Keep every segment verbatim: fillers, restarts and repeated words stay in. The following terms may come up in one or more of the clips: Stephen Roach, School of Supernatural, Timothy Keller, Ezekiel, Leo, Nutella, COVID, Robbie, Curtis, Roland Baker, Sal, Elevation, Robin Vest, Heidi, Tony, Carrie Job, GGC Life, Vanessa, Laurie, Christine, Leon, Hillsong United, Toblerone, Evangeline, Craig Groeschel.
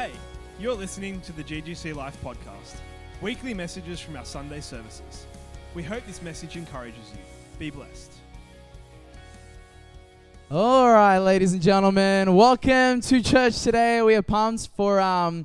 Hey, you're listening to the G G C Life podcast, weekly messages from our Sunday services. We hope this message encourages you. Be blessed. All right, ladies and gentlemen, welcome to church today. We are pumped for um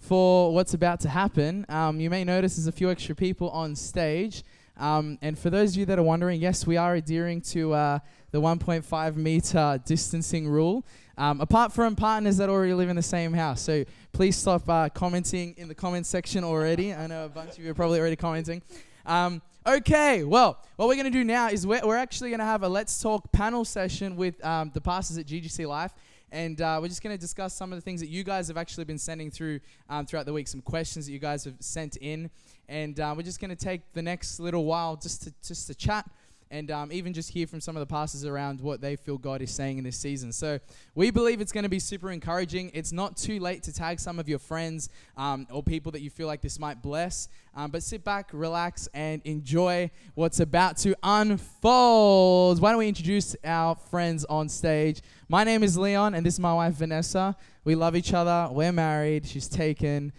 for what's about to happen. Um, you may notice there's a few extra people on stage. Um, and for those of you that are wondering, yes, we are adhering to uh, the one point five meter distancing rule, um, apart from partners that already live in the same house. So please stop uh, commenting in the comments section already. I know a bunch of you are probably already commenting. Um, okay, well, what we're going to do now is we're, we're actually going to have a Let's Talk panel session with um, the pastors at G G C Life. And uh, we're just going to discuss some of the things that you guys have actually been sending through um, throughout the week, some questions that you guys have sent in. And uh, we're just going to take the next little while just to just to chat and um, even just hear from some of the pastors around what they feel God is saying in this season. So we believe it's going to be super encouraging. It's not too late to tag some of your friends um, or people that you feel like this might bless. Um, but sit back, relax, and enjoy what's about to unfold. Why don't we introduce our friends on stage? My name is Leon, and this is my wife, Vanessa. We love each other. We're married. She's taken.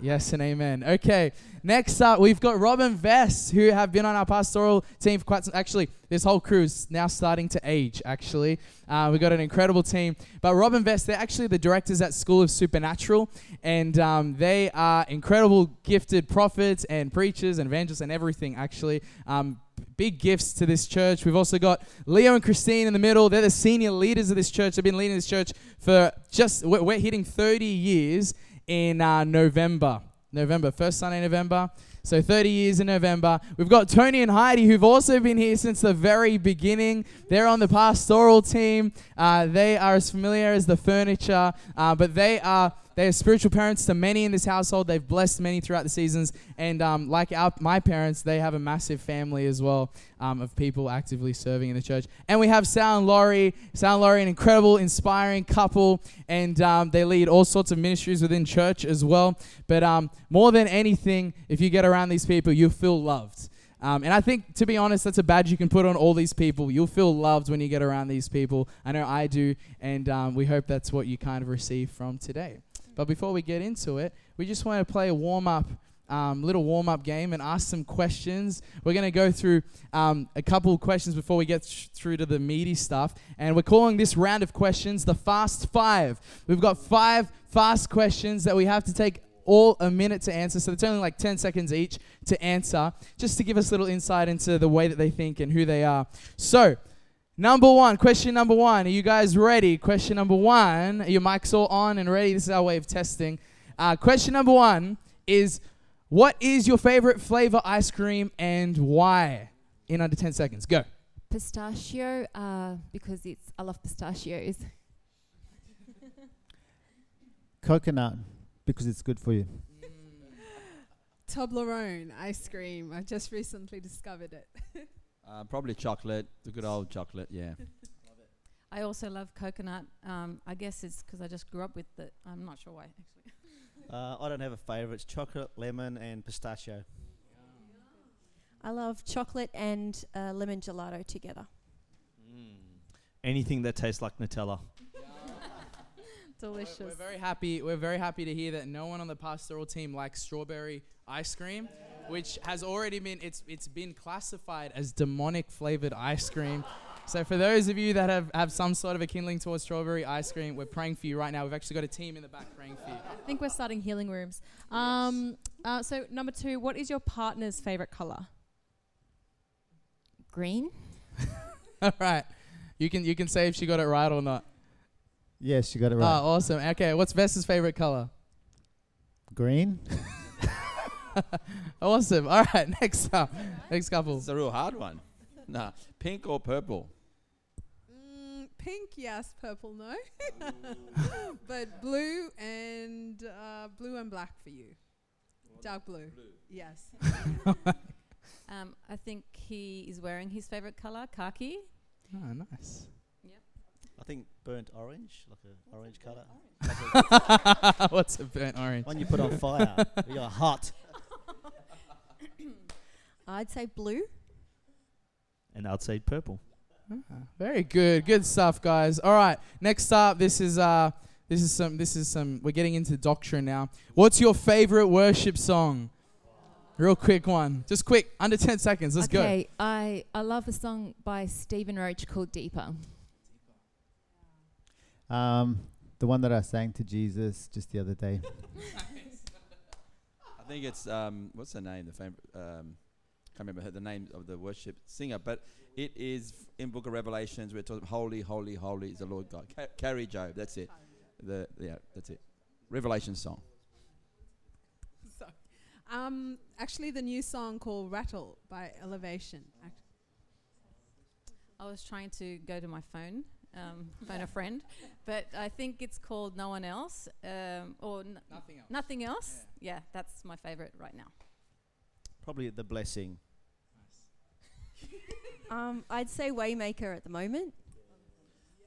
Yes and amen. Okay, next up, we've got Robin Vest, who have been on our pastoral team for quite some... Actually, this whole crew is now starting to age, actually. Uh, we've got an incredible team. But Robin Vest, they're actually the directors at School of Supernatural, and um, they are incredible, gifted prophets and preachers and evangelists and everything, actually. Um, big gifts to this church. We've also got Leo and Christine in the middle. They're the senior leaders of this church. They've been leading this church for just... We're, we're hitting thirty years, in uh, November, November, first Sunday in November, so thirty years in November. We've got Tony and Heidi, who've also been here since the very beginning. They're on the pastoral team. Uh, they are as familiar as the furniture, uh, but they are they are spiritual parents to many in this household. They've blessed many throughout the seasons, and um, like our, my parents, they have a massive family as well um, of people actively serving in the church. And we have Sal and Laurie. Sal and Laurie, an incredible, inspiring couple, and um, they lead all sorts of ministries within church as well. But um, more than anything, if you get around these people, you'll feel loved. Um, and I think, to be honest, that's a badge you can put on all these people. You'll feel loved when you get around these people. I know I do, and um, we hope that's what you kind of receive from today. But before we get into it, we just want to play a warm-up, um, little warm-up game and ask some questions. We're going to go through um, a couple questions before we get sh- through to the meaty stuff. And we're calling this round of questions the Fast Five. We've got five fast questions that we have to take all a minute to answer. So it's only like ten seconds each to answer, just to give us a little insight into the way that they think and who they are. So number one, question number one. Are you guys ready? Question number one. Are your mics all on and ready? This is our way of testing. Uh, question number one is, what is your favorite flavor ice cream and why? In under ten seconds. Go. Pistachio, uh, because it's I love pistachios. Coconut, because it's good for you. Mm. Toblerone ice cream. I just recently discovered it. Uh, probably chocolate, the good old chocolate, yeah. Love it. I also love coconut. Um, I guess it's because I just grew up with it. I'm not sure why, actually. uh, I don't have a favourite. It's chocolate, lemon, and pistachio. Yum. I love chocolate and uh, lemon gelato together. Mm. Anything that tastes like Nutella. Delicious. We're, we're very happy. We're very happy to hear that no one on the pastoral team likes strawberry ice cream, which has already been it's it's been classified as demonic flavored ice cream. So for those of you that have, have some sort of a kindling towards strawberry ice cream, we're praying for you right now. We've actually got a team in the back praying for you. I think we're starting healing rooms. Um, uh, so number two, what is your partner's favorite color? Green. All right, you can you can say if she got it right or not. Yes, you got it right. Oh, awesome. Okay, what's Vesta's favorite color? Green. Awesome. All right, next up. Next couple. It's a real hard one. Nah, pink or purple? Mm, pink, yes. Purple, no. But blue and uh, blue and black for you. Dark blue. blue. Yes. um, I think he is wearing his favorite color, khaki. Oh, nice. Yep. I think burnt orange, like a orange color. Orange. What's a burnt orange? One you put on fire. You're hot. I'd say blue. And I'd say purple. Uh-huh. Very good. Good stuff, guys. All right. Next up, this is uh, This is some, this is some, we're getting into doctrine now. What's your favorite worship song? Real quick one. Just quick, under ten seconds. Let's okay, go. Okay, I, I love a song by Stephen Roach called Deeper. Um, the one that I sang to Jesus just the other day. I think it's, um, what's her name? The fam- um, can't remember her, the name of the worship singer, but it is in Book of Revelations where it talks about holy, holy, holy is the Lord God. Ca- Carrie Job, that's it. The yeah, that's it. Revelation song. So, um, actually, the new song called "Rattle" by Elevation. I was trying to go to my phone, um, phone a friend, but I think it's called "No One Else" um, or n- nothing else. Nothing else. Yeah. yeah, that's my favorite right now. Probably the blessing. Nice. um, I'd say Waymaker at the moment.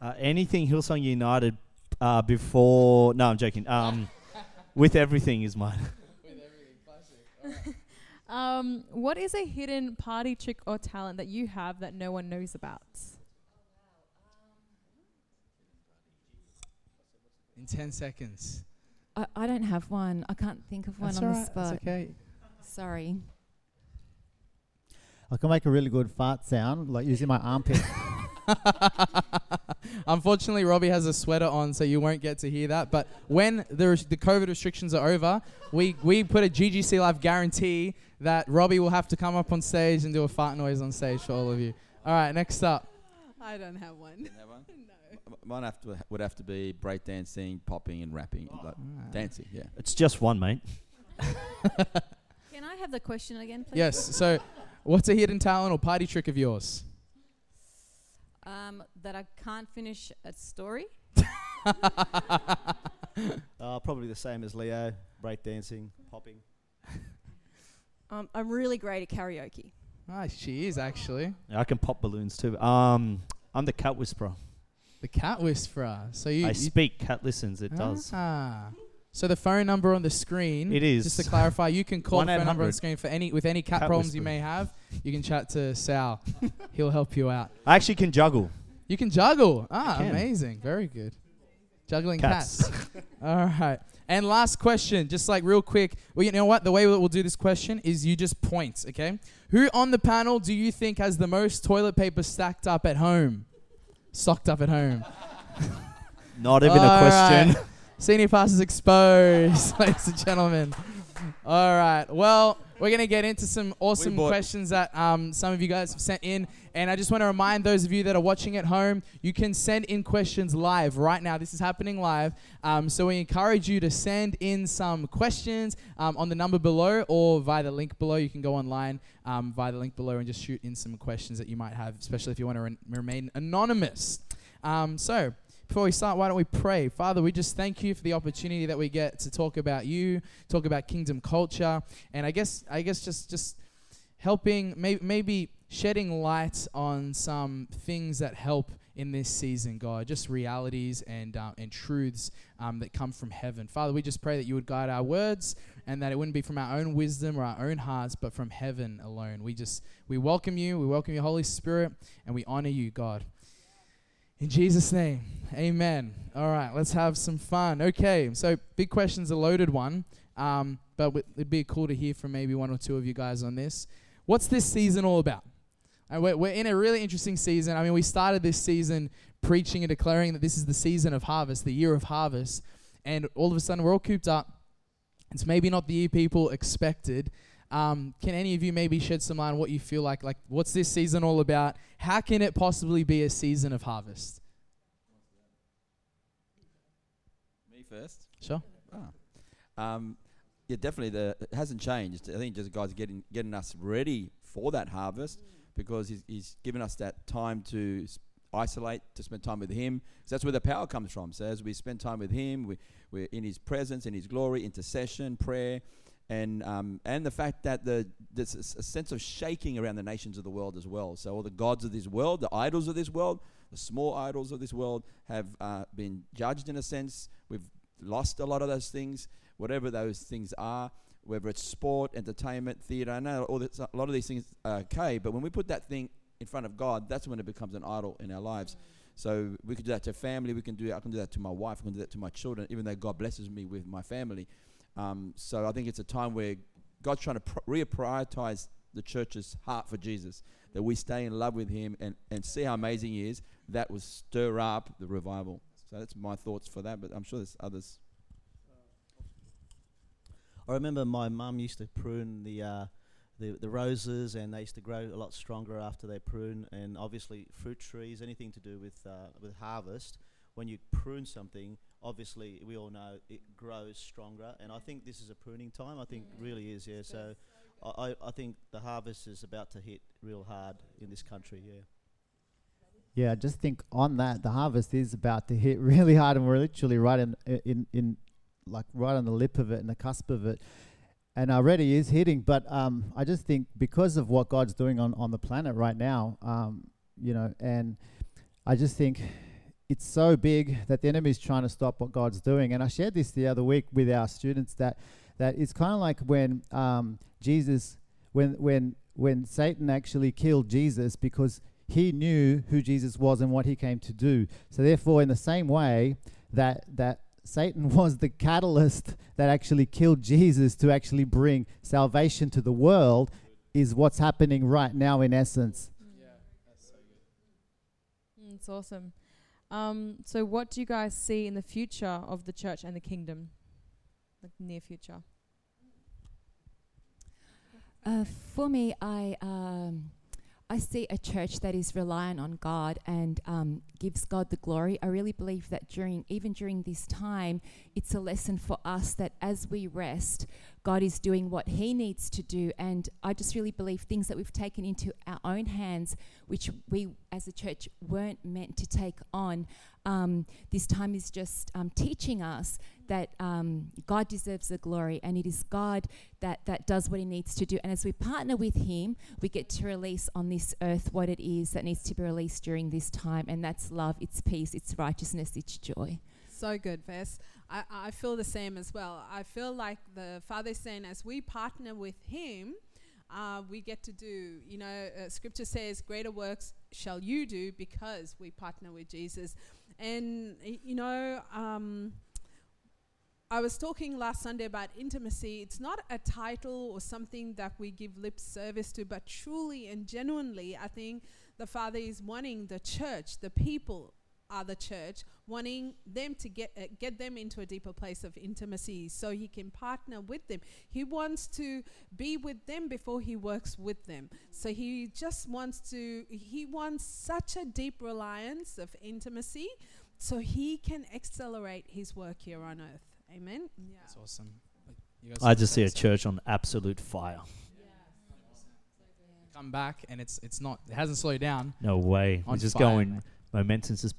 Uh, anything Hillsong United. Uh, before, no, I'm joking. Um, with everything is mine. With everything, classic. Right. um, what is a hidden party trick or talent that you have that no one knows about? In ten seconds. I, I don't have one. I can't think of one that's on right, the spot. That's okay. Sorry. I can make a really good fart sound, like using my armpit. Unfortunately, Robbie has a sweater on, so you won't get to hear that. But when the res- the COVID restrictions are over, we, we put a G G C Life guarantee that Robbie will have to come up on stage and do a fart noise on stage for all of you. All right, next up. I don't have one. You have one? No. M- mine have to ha- would have to be breakdancing, popping, and rapping. Oh. Like right. Dancing, yeah. It's just one, mate. Can I have the question again, please? Yes. So, what's a hidden talent or party trick of yours? Um, that I can't finish a story. uh, probably the same as Leo, breakdancing, popping. um, I'm really great at karaoke. Nice, she is actually. Yeah, I can pop balloons too. Um, I'm the cat whisperer. The cat whisperer. So you. I you speak, cat listens. It ah. does. So the phone number on the screen. It is. Just to clarify, you can call the phone number on the screen for any with any cat, cat problems whisperer. You may have. You can chat to Sal. He'll help you out. I actually can juggle. You can juggle. Ah, can. Amazing. Very good. Juggling cats. cats. All right. And last question, just like real quick. Well, you know what? The way that we'll do this question is you just point, okay? Who on the panel do you think has the most toilet paper stacked up at home? Stocked up at home. Not even All a question. Right. Senior passes exposed, ladies and gentlemen. All right. Well, we're going to get into some awesome questions that um, some of you guys have sent in. And I just want to remind those of you that are watching at home, you can send in questions live right now. This is happening live. Um, so we encourage you to send in some questions um, on the number below or via the link below. You can go online um, via the link below and just shoot in some questions that you might have, especially if you want to re- remain anonymous. Um, so... Before we start, why don't we pray? Father, we just thank you for the opportunity that we get to talk about you, talk about kingdom culture, and I guess I guess just, just helping, may, maybe shedding light on some things that help in this season, God, just realities and, uh, and truths um, that come from heaven. Father, we just pray that you would guide our words and that it wouldn't be from our own wisdom or our own hearts, but from heaven alone. We just, we welcome you, we welcome your Holy Spirit, and we honor you, God. In Jesus' name, amen. All right, let's have some fun. Okay, so big question's a loaded one, um, but w- it'd be cool to hear from maybe one or two of you guys on this. What's this season all about? And we're, we're in a really interesting season. I mean, we started this season preaching and declaring that this is the season of harvest, the year of harvest, and all of a sudden we're all cooped up. It's maybe not the year people expected. Um, can any of you maybe shed some light on what you feel like? Like, what's this season all about? How can it possibly be a season of harvest? Me first? Sure. Oh. Um, yeah, definitely. The, it hasn't changed. I think just God's getting getting us ready for that harvest because he's, he's given us that time to s- isolate, to spend time with him. So that's where the power comes from. So as we spend time with him, we, we're in his presence, in his glory, intercession, prayer. And um, and the fact that the there's a sense of shaking around the nations of the world as well. So all the gods of this world, the idols of this world, the small idols of this world have uh, been judged in a sense. We've lost a lot of those things, whatever those things are, whether it's sport, entertainment, theatre. I know all this, a lot of these things are okay, but when we put that thing in front of God, that's when it becomes an idol in our lives. So we could do that to family. We can do. I can do that to my wife. I can do that to my children. Even though God blesses me with my family, um, so I think it's a time where God's trying to pr- reprioritize the church's heart for Jesus, that we stay in love with Him and, and see how amazing He is. That will stir up the revival. So that's my thoughts for that. But I'm sure there's others. I remember my mum used to prune the, uh, the the roses, and they used to grow a lot stronger after they prune. And obviously, fruit trees, anything to do with uh, with harvest, when you prune something, obviously we all know it grows stronger. And I think this is a pruning time. I think yeah. it really is. Yeah. So, so I I think the harvest is about to hit real hard in this country. Yeah. Yeah, I just think on that, the harvest is about to hit really hard, and we're literally right in in in. like right on the lip of it and the cusp of it, and already is hitting. But um, I just think because of what God's doing on, on the planet right now, um, you know, and I just think it's so big that the enemy's trying to stop what God's doing. And I shared this the other week with our students that that it's kind of like when um, Jesus, when when when Satan actually killed Jesus because he knew who Jesus was and what he came to do. So therefore, in the same way that that Satan was the catalyst that actually killed Jesus to actually bring salvation to the world is what's happening right now in essence. Mm. Yeah, that's so good. Mm, it's awesome. Um, so what do you guys see in the future of the church and the kingdom? Like near future? Uh, for me, I... Um I see a church that is reliant on God and um, gives God the glory. I really believe that during, even during this time, it's a lesson for us that as we rest, God is doing what He needs to do. And I just really believe things that we've taken into our own hands, which we as a church weren't meant to take on. Um, this time is just um, teaching us that um, God deserves the glory, and it is God that, that does what He needs to do. And as we partner with Him, we get to release on this earth what it is that needs to be released during this time, and that's love, it's peace, it's righteousness, it's joy. So good, Vess. I, I feel the same as well. I feel like the Father is saying as we partner with Him, uh, we get to do, you know, uh, Scripture says, greater works shall you do because we partner with Jesus. And, you know... Um, I was talking last Sunday about intimacy. It's not a title or something that we give lip service to, but truly and genuinely, I think the Father is wanting the church, the people are the church, wanting them to get uh, get them into a deeper place of intimacy so He can partner with them. He wants to be with them before He works with them. So he just wants to, he wants such a deep reliance of intimacy so He can accelerate His work here on earth. Amen. Yeah. That's awesome. You guys I just see a church on absolute fire. Yeah. Yeah. Come back, and it's it's not. It hasn't slowed down. No way. We're just fire, going. Man. Momentum's just.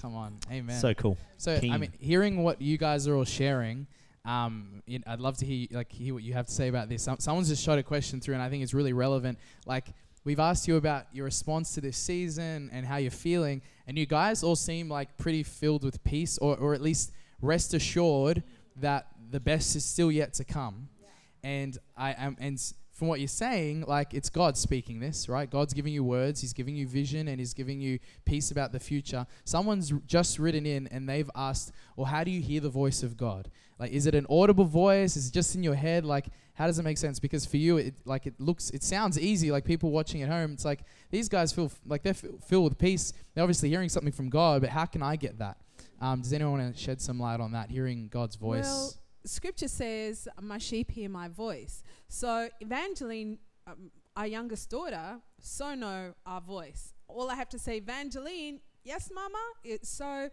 Come on. Amen. So cool. So Keen. I mean, hearing what you guys are all sharing, um, you know, I'd love to hear like hear what you have to say about this. Um, someone's just shot a question through, and I think it's really relevant. Like we've asked you about your response to this season and how you're feeling, and you guys all seem like pretty filled with peace, or or at least. Rest assured that the best is still yet to come. Yeah. And I am, and from what you're saying, like it's God speaking this, right? God's giving you words, He's giving you vision, and He's giving you peace about the future. Someone's just written in and they've asked, well, how do you hear the voice of God? Like, is it an audible voice? Is it just in your head? Like, how does it make sense? Because for you, it like it looks, it sounds easy. Like people watching at home, it's like these guys feel f- like they're f- filled with peace. They're obviously hearing something from God, but how can I get that? Um, does anyone want to shed some light on that, hearing God's voice? Well, Scripture says, my sheep hear my voice. So Evangeline, um, our youngest daughter, so know our voice. All I have to say, Evangeline, yes, Mama. It, so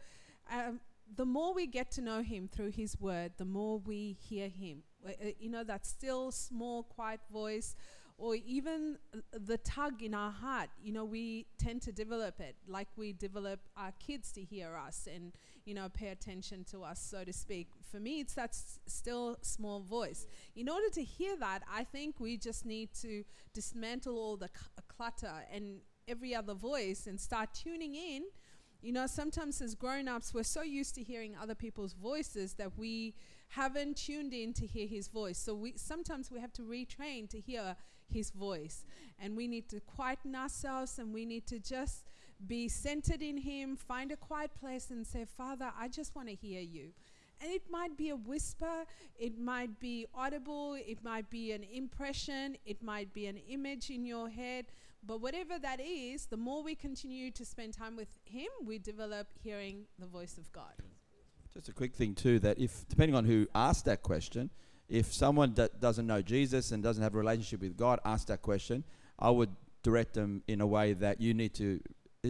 um, the more we get to know Him through His word, the more we hear Him. Uh, you know, that still, small, quiet voice, or even the tug in our heart, you know, we tend to develop it like we develop our kids to hear us and, you know, pay attention to us, so to speak. For me, it's that s- still small voice. In order to hear that, I think we just need to dismantle all the c- clutter and every other voice and start tuning in. You know, sometimes as grown-ups, we're so used to hearing other people's voices that we haven't tuned in to hear His voice. So we sometimes we have to retrain to hear His voice, and we need to quieten ourselves, and we need to just be centered in Him, find a quiet place and say, Father, I just want to hear you. And it might be a whisper, it might be audible, it might be an impression, it might be an image in your head. But whatever that is, the more we continue to spend time with Him, we develop hearing the voice of God. Just a quick thing too, that if, depending on who asked that question, if someone that doesn't know Jesus and doesn't have a relationship with God asked that question, I would direct them in a way that you need to,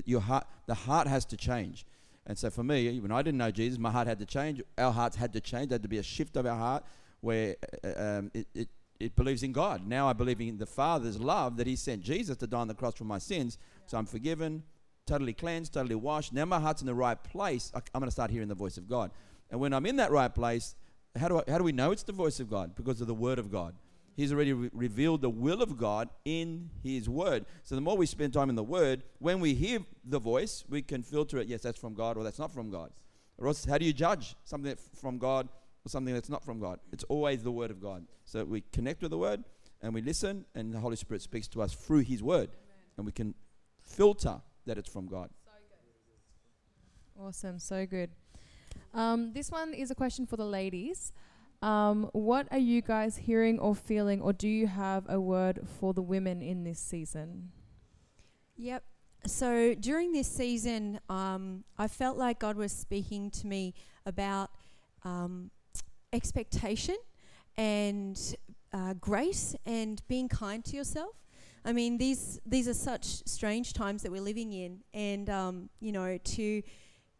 your heart, the heart has to change. And so for me, when I didn't know Jesus, my heart had to change. Our hearts had to change. There had to be a shift of our heart where um, it, it, it believes in God. Now I believe in the Father's love that He sent Jesus to die on the cross for my sins. Yeah. So I'm forgiven, totally cleansed, totally washed. Now my heart's in the right place. I, I'm going to start hearing the voice of God. And when I'm in that right place, how do I, how do we know it's the voice of God? Because of the Word of God. He's already re- revealed the will of God in His Word. So the more we spend time in the Word, when we hear the voice, we can filter it. Yes, that's from God, or that's not from God. Or else, how do you judge something from God or something that's not from God? It's always the Word of God. So we connect with the Word, and we listen, and the Holy Spirit speaks to us through His Word. Amen. And we can filter that it's from God. So good. Awesome, so good. Um, this one is a question for the ladies. Um, what are you guys hearing or feeling, or do you have a word for the women in this season? Yep. So during this season, um, I felt like God was speaking to me about um, expectation and uh, grace and being kind to yourself. I mean, these these are such strange times that we're living in, and um, you know, to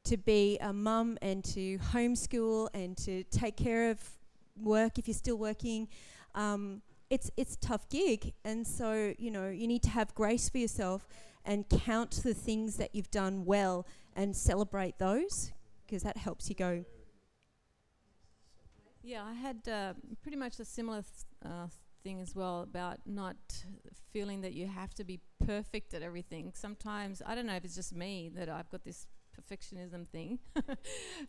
to be a mum and to homeschool and to take care of work if you're still working, um, it's it's a tough gig, and so you know you need to have grace for yourself and count the things that you've done well and celebrate those, because that helps you go. Yeah, I had uh, pretty much a similar th- uh, thing as well, about not feeling that you have to be perfect at everything. Sometimes, I don't know if it's just me that I've got this perfectionism thing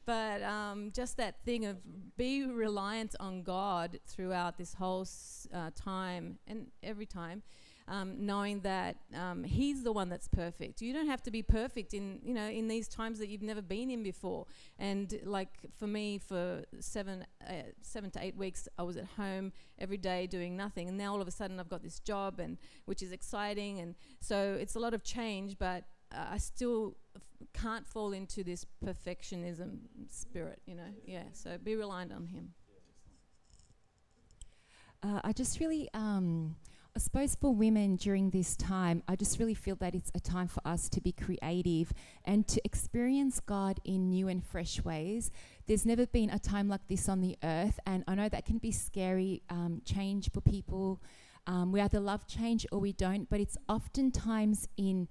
but um, just that thing of be reliant on God throughout this whole s- uh, time and every time, um, knowing that um, He's the one that's perfect. You don't have to be perfect in you know in these times that you've never been in before. And like for me, for seven uh, seven to eight weeks I was at home every day doing nothing, and now all of a sudden I've got this job, and which is exciting, and so it's a lot of change, but uh, I still can't fall into this perfectionism spirit, you know. Yeah, so be reliant on Him. Uh, I just really, um, I suppose for women during this time, I just really feel that it's a time for us to be creative and to experience God in new and fresh ways. There's never been a time like this on the earth, and I know that can be scary, um, change for people. Um, we either love change or we don't, but it's oftentimes in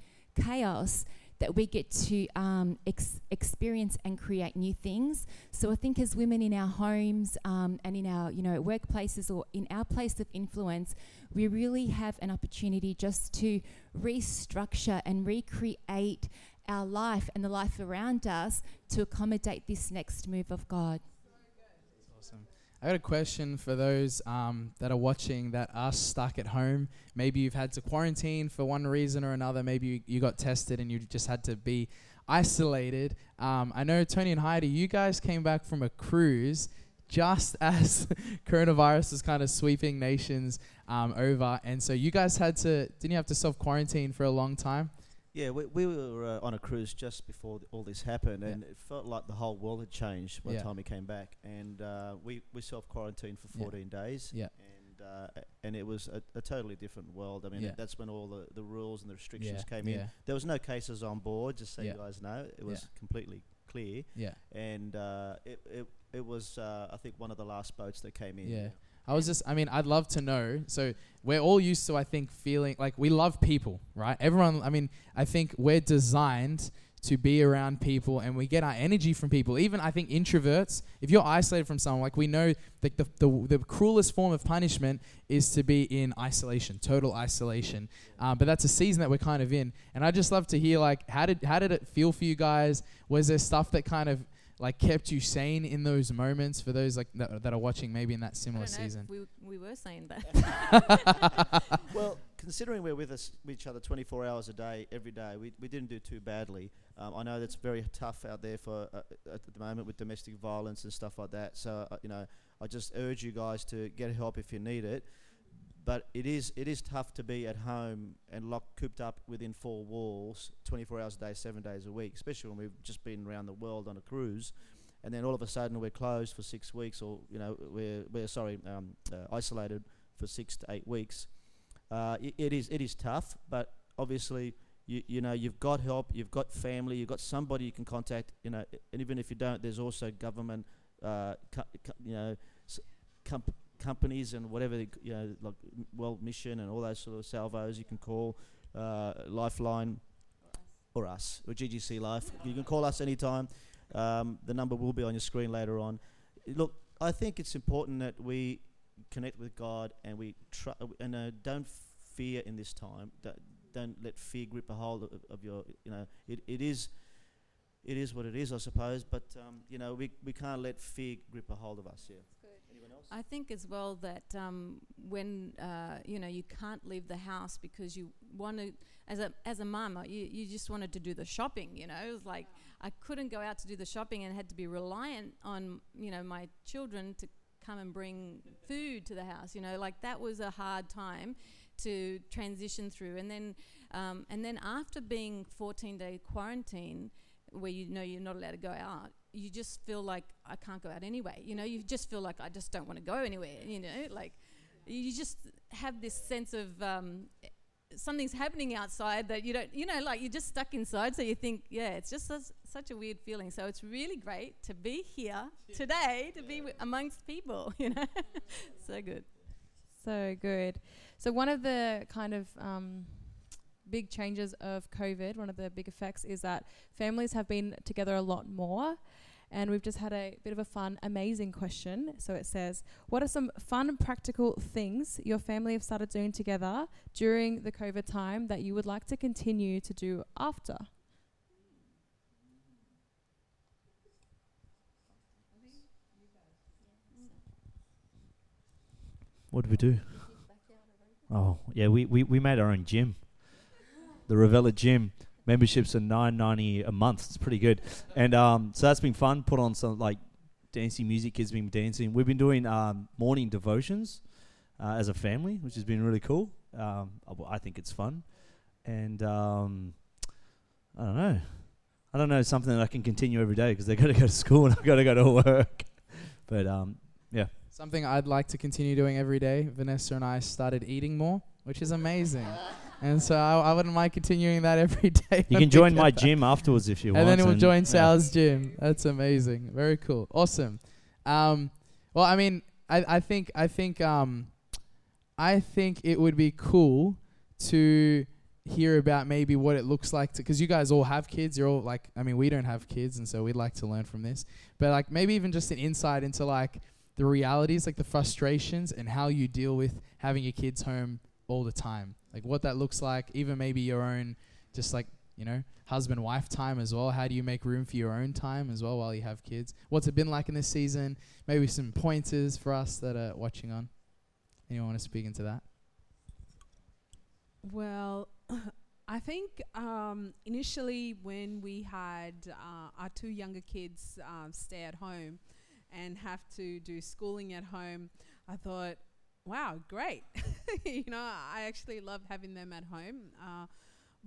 chaos that we get to um, ex- experience and create new things. So I think as women in our homes um, and in our, you know, workplaces or in our place of influence, we really have an opportunity just to restructure and recreate our life and the life around us to accommodate this next move of God. That's awesome. I got a question for those um, that are watching that are stuck at home. Maybe you've had to quarantine for one reason or another. Maybe you, you got tested and you just had to be isolated. Um, I know Tony and Heidi, you guys came back from a cruise just as coronavirus was kind of sweeping nations um, over. And so you guys had to, didn't you have to self-quarantine for a long time? Yeah, we, we were uh, on a cruise just before th- all this happened, yeah. And it felt like the whole world had changed by yeah. the time we came back. And uh, we, we self-quarantined for fourteen yeah. days, yeah. and uh, and it was a, a totally different world. I mean, yeah. that's when all the, the rules and the restrictions yeah. came yeah. in. There was no cases on board, just so yeah. you guys know. It was yeah. completely clear. Yeah. And uh, it, it, it was, uh, I think, one of the last boats that came in. Yeah. I was just, I mean, I'd love to know. So we're all used to, I think, feeling like we love people, right? Everyone, I mean, I think we're designed to be around people, and we get our energy from people. Even, I think, introverts, if you're isolated from someone, like we know that the, the, the cruelest form of punishment is to be in isolation, total isolation. Um, but that's a season that we're kind of in. And I'd just love to hear, like, how did how did it feel for you guys? Was there stuff that kind of, like, kept you sane in those moments, for those like th- that are watching maybe in that similar I don't know season? If we, w- we were sane, but well, considering we're with, us, with each other twenty-four hours a day, every day, we, we didn't do too badly. Um, I know that's very tough out there for uh, at the moment with domestic violence and stuff like that. So, uh, you know, I just urge you guys to get help if you need it. But it is it is tough to be at home and locked, cooped up within four walls, twenty-four hours a day, seven days a week, especially when we've just been around the world on a cruise, and then all of a sudden we're closed for six weeks, or you know we're we're sorry um, uh, isolated for six to eight weeks. Uh, it, it is it is tough, but obviously you you know you've got help, you've got family, you've got somebody you can contact, you know, and even if you don't, there's also government, uh, co- co- you know, s- comp- companies and whatever, you know, like World Mission and all those sort of salvos you can call, uh, Lifeline, or us, or G G C Life. You can call us anytime. Um, the number will be on your screen later on. Look, I think it's important that we connect with God and we try, and uh, don't fear in this time. Don't, don't let fear grip a hold of, of your, you know, it, it is it is what it is, I suppose, but, um, you know, we, we can't let fear grip a hold of us, yeah. I think as well that um, when uh, you know you can't leave the house because you want to, as a as a mama, you, you just wanted to do the shopping. You know, it was like I couldn't go out to do the shopping and had to be reliant on you know my children to come and bring food to the house. You know, like that was a hard time to transition through. And then um, and then after being fourteen day quarantine, where you know you're not allowed to go out, you just feel like I can't go out anyway. You know, you just feel like I just don't want to go anywhere. You know, like you just have this sense of um, something's happening outside that you don't, you know, like you're just stuck inside. So you think, yeah, it's just a, such a weird feeling. So it's really great to be here today, to yeah. be w- amongst people, you know. So good. So good. So one of the kind of... Um, big changes of COVID, one of the big effects is that families have been together a lot more, and we've just had a bit of a fun, amazing question. So it says, what are some fun and practical things your family have started doing together during the COVID time that you would like to continue to do after? What did we do? Oh, yeah, we, we, we made our own gym. The Ravella Gym memberships are nine dollars and ninety cents a month. It's pretty good, and um, so that's been fun. Put on some like dancing music. Kids been dancing. We've been doing um, morning devotions uh, as a family, which has been really cool. Um, I think it's fun, and um, I don't know. I don't know something that I can continue every day because they got to go to school and I got to go to work. But um, yeah, something I'd like to continue doing every day. Vanessa and I started eating more, which is amazing. And so I, I wouldn't mind continuing that every day. You can join my gym afterwards if you want. And then we'll join Sal's gym. That's amazing. Very cool. Awesome. Um, well, I mean, I, I think I think um, I think it would be cool to hear about maybe what it looks like to, because you guys all have kids. You're all like, I mean, we don't have kids, and so we'd like to learn from this. But like maybe even just an insight into like the realities, like the frustrations, and how you deal with having your kids home all the time. Like what that looks like, even maybe your own, just like, you know, husband-wife time as well. How do you make room for your own time as well while you have kids? What's it been like in this season? Maybe some pointers for us that are watching on. Anyone want to speak into that? Well, I think um, initially when we had uh, our two younger kids um, stay at home and have to do schooling at home, I thought, wow, great. You know, I actually love having them at home. Uh,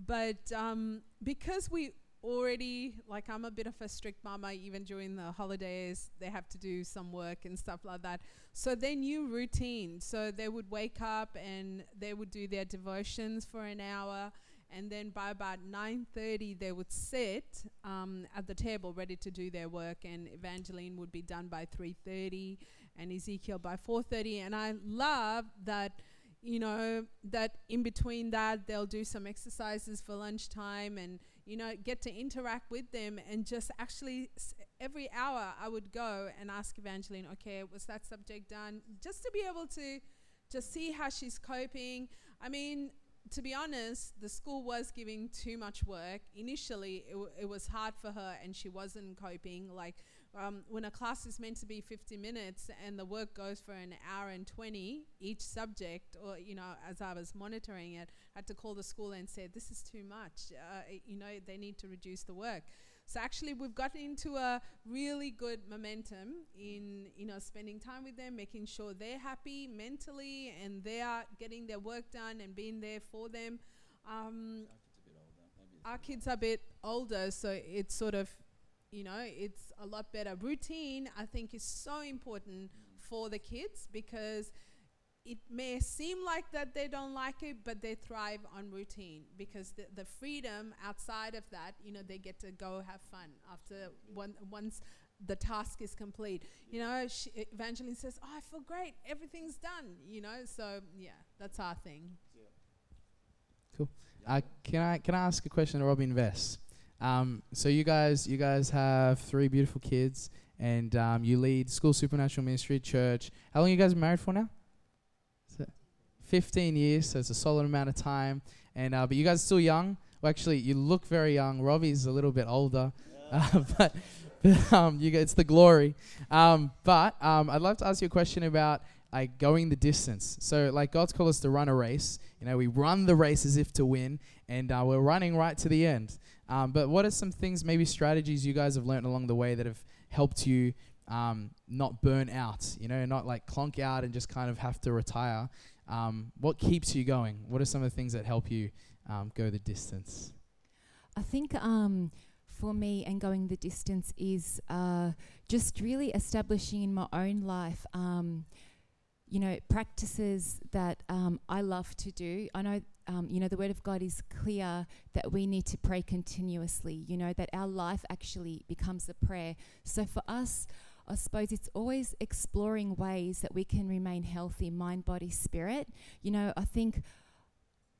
but um, because we already, like I'm a bit of a strict mama, even during the holidays, they have to do some work and stuff like that. So their new routine, so they would wake up and they would do their devotions for an hour. And then by about nine thirty, they would sit um, at the table ready to do their work. And Evangeline would be done by three thirty. And Ezekiel by four thirty, and I love that, you know, that in between that they'll do some exercises for lunchtime and, you know, get to interact with them. And just actually s- every hour I would go and ask Evangeline, okay, was that subject done? Just to be able to just see how she's coping. I mean, to be honest, the school was giving too much work. Initially, it, w- it was hard for her and she wasn't coping. Like Um, when a class is meant to be fifty minutes and the work goes for an hour and twenty each subject, or, you know, as I was monitoring it, I had to call the school and say, this is too much. Uh, you know, they need to reduce the work. So actually we've gotten into a really good momentum in, you know, spending time with them, making sure they're happy mentally and they are getting their work done and being there for them. Um, our kids are a bit older, so it's sort of, you know, it's a lot better. Routine, I think, is so important mm. for the kids, because it may seem like that they don't like it, but they thrive on routine, because the, the freedom outside of that, you know, they get to go have fun after one, once the task is complete. Yeah. You know, she, Evangeline says, oh, I feel great. Everything's done, you know. So, yeah, that's our thing. Yeah. Cool. Uh, can I can I ask a question to Robin Vest? Um, so you guys, you guys have three beautiful kids, and um, you lead School Supernatural Ministry Church. How long are you guys married for now? Fifteen years. So it's a solid amount of time. And uh, but you guys are still young. Well, actually, you look very young. Robbie's a little bit older, yeah. uh, but, but um, you it's the glory. Um, but um, I'd love to ask you a question about like going the distance. So like God's called us to run a race. You know, we run the race as if to win, and uh, we're running right to the end. Um, but what are some things, maybe strategies you guys have learned along the way that have helped you um, not burn out, you know, not like clonk out and just kind of have to retire? Um, what keeps you going? What are some of the things that help you um, go the distance? I think um, for me, and going the distance is uh, just really establishing in my own life, um, you know, practices that um, I love to do. I know Um, you know, the Word of God is clear that we need to pray continuously, you know, that our life actually becomes a prayer. So for us, I suppose it's always exploring ways that we can remain healthy, mind, body, spirit. You know, I think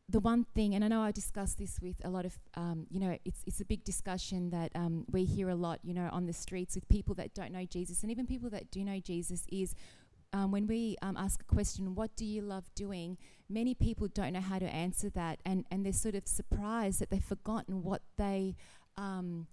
the one thing, and I know I discuss this with a lot of, um, you know, it's it's a big discussion that um, we hear a lot, you know, on the streets with people that don't know Jesus, and even people that do know Jesus, is Um, when we um, ask a question, what do you love doing? Many people don't know how to answer that, and, and they're sort of surprised that they've forgotten what they, um,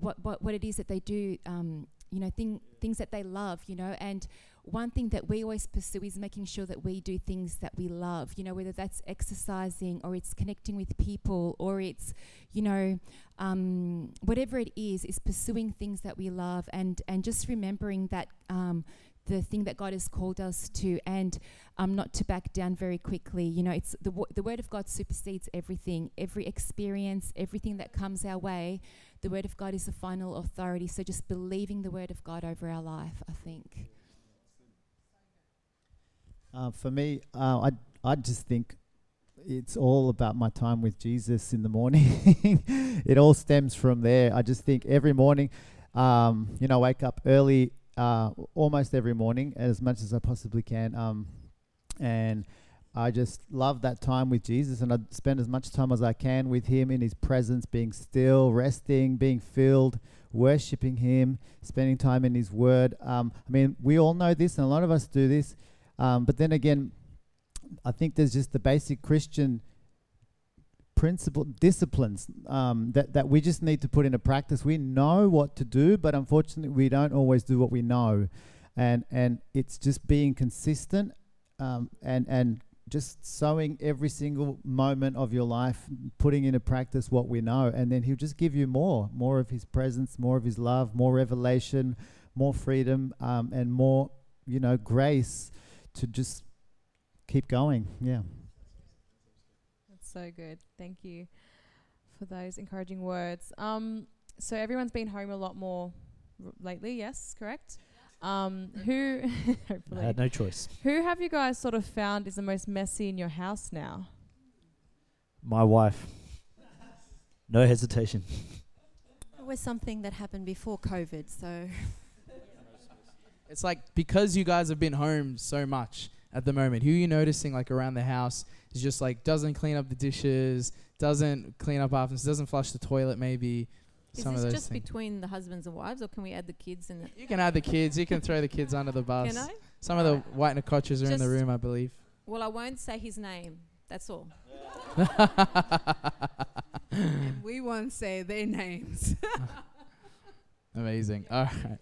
what what what it is that they do. Um, you know, thing things that they love. You know, and one thing that we always pursue is making sure that we do things that we love. You know, whether that's exercising, or it's connecting with people, or it's, you know, um, whatever it is, is pursuing things that we love, and and just remembering that. Um, The thing that God has called us to, and um, not to back down very quickly. You know, it's the wo- the Word of God supersedes everything, every experience, everything that comes our way. The Word of God is the final authority. So just believing the Word of God over our life, I think. Uh, for me, uh, I I just think it's all about my time with Jesus in the morning. It all stems from there. I just think every morning, um, you know, I wake up early. Uh, almost every morning, as much as I possibly can, um, and I just love that time with Jesus, and I spend as much time as I can with Him in His presence, being still, resting, being filled, worshipping Him, spending time in His Word. Um, I mean, we all know this, and a lot of us do this, um, but then again, I think there's just the basic Christian principle disciplines um, that, that we just need to put into practice. We know what to do, but unfortunately we don't always do what we know. And and it's just being consistent um, and, and just sowing every single moment of your life, putting into practice what we know. And then He'll just give you more, more of His presence, more of His love, more revelation, more freedom, um, and more, you know, grace to just keep going. Yeah. So good. Thank you for those encouraging words. Um, so everyone's been home a lot more r- lately, yes, correct? Um, who, hopefully. I had no choice. Who have you guys sort of found is the most messy in your house now? My wife. No hesitation. It was something that happened before COVID, so. It's like, because you guys have been home so much at the moment, who are you noticing like around the house is just like doesn't clean up the dishes, doesn't clean up after, doesn't flush the toilet maybe? Is some this of those just things. Between the husbands and wives, or can we add the kids? And you can add the kids. You can throw the kids under the bus. Can I? Some of the white nacotchas are just in the room, I believe. Well, I won't say his name. That's all. And we won't say their names. Amazing. All right.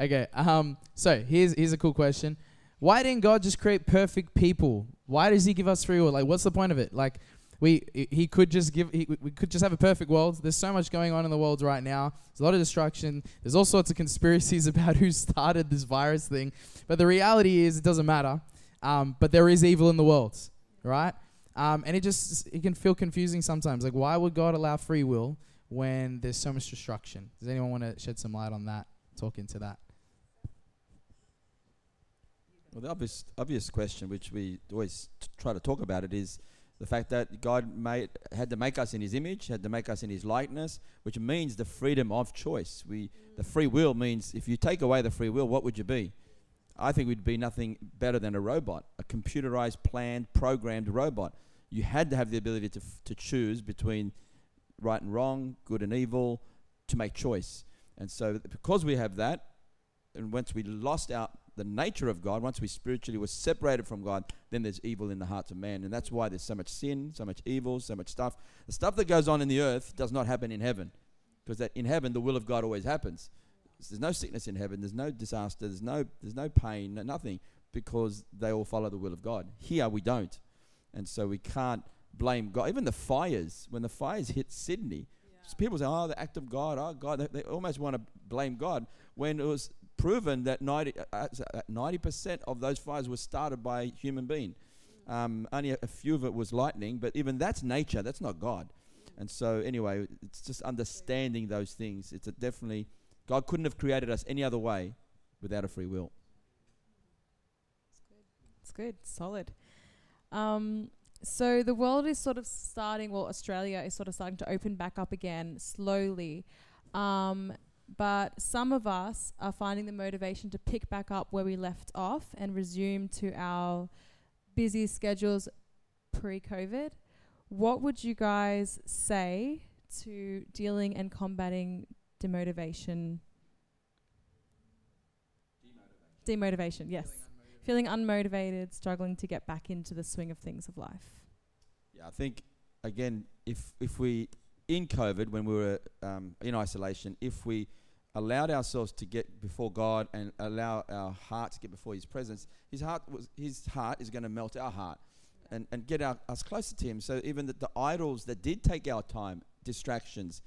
Okay. Um. So here's here's a cool question. Why didn't God just create perfect people? Why does He give us free will? Like, what's the point of it? Like, we He could just give. He, we could just have a perfect world. There's so much going on in the world right now. There's a lot of destruction. There's all sorts of conspiracies about who started this virus thing. But the reality is, it doesn't matter. Um. But there is evil in the world, right? Um. And it just it can feel confusing sometimes. Like, why would God allow free will when there's so much destruction? Does anyone want to shed some light on that? Talk into that. Well, the obvious obvious question, which we always t- try to talk about, it is the fact that God made had to make us in His image, had to make us in His likeness, which means the freedom of choice. We the free will means if you take away the free will, what would you be? I think we'd be nothing better than a robot, a computerized, planned, programmed robot. You had to have the ability to f- to choose between right and wrong, good and evil, to make choice. And so because we have that, and once we lost our the nature of God, once we spiritually were separated from God, then there's evil in the hearts of man. And that's why there's so much sin, so much evil, so much stuff. The stuff that goes on in the earth does not happen in heaven, because that in heaven the will of God always happens. There's no sickness in heaven, there's no disaster, there's no there's no pain, no, nothing, because they all follow the will of God. Here we don't. And so we can't blame God. Even the fires, when the fires hit Sydney, yeah. people say, oh, the act of God, oh, God. They, they almost want to blame God, when it was proven that ninety, uh, ninety percent of those fires were started by a human being. Um, only a, a few of it was lightning, but even that's nature, that's not God. And so anyway, it's just understanding those things. It's a definitely, God couldn't have created us any other way without a free will. It's good, it's good. Solid. Um... So the world is sort of starting, well, Australia is sort of starting to open back up again slowly. Um, but some of us are finding the motivation to pick back up where we left off and resume to our busy schedules pre-COVID. What would you guys say to dealing and combating demotivation? Demotivation, Demotivation, yes. Feeling unmotivated, struggling to get back into the swing of things of life. Yeah, I think, again, if if we, in COVID, when we were um, in isolation, if we allowed ourselves to get before God and allow our heart to get before His presence, His heart was His heart is going to melt our heart yeah. and, and get our, us closer to Him. So even the, the idols that did take our time, distractions,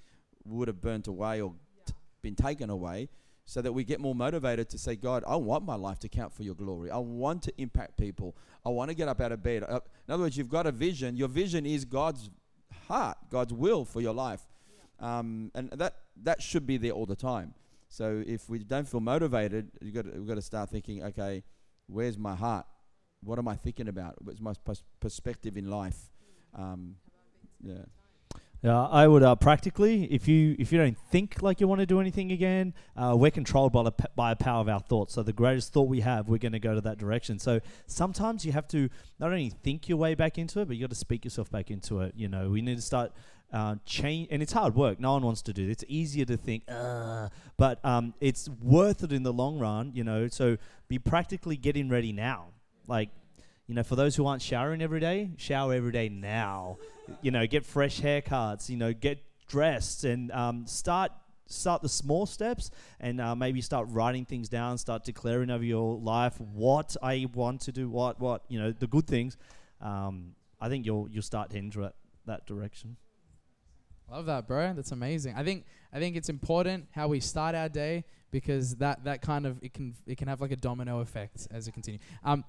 would have burnt away or yeah. t- been taken away. So that we get more motivated to say, God, I want my life to count for Your glory. I want to impact people. I want to get up out of bed. Uh, in other words, you've got a vision. Your vision is God's heart, God's will for your life. Yeah. Um, and that that should be there all the time. So if we don't feel motivated, you've got to, we've got to start thinking, okay, where's my heart? What am I thinking about? What's my pers- perspective in life? Um, yeah. Yeah, uh, I would uh, practically, if you if you don't think like you want to do anything again, uh, we're controlled by the p- by a power of our thoughts. So the greatest thought we have, we're going to go to that direction. So sometimes you have to not only think your way back into it, but you got to speak yourself back into it. You know, we need to start uh, change, and it's hard work. No one wants to do it. It's easier to think, uh, but um, it's worth it in the long run. You know, so be practically getting ready now, like. You know, for those who aren't showering every day, shower every day now. You know, get fresh haircuts. You know, get dressed and um, start start the small steps and uh, maybe start writing things down. Start declaring over your life what I want to do, what what you know, the good things. Um, I think you'll you'll start heading that that direction. Love that, bro. That's amazing. I think I think it's important how we start our day, because that that kind of it can it can have like a domino effect as it continues. Um,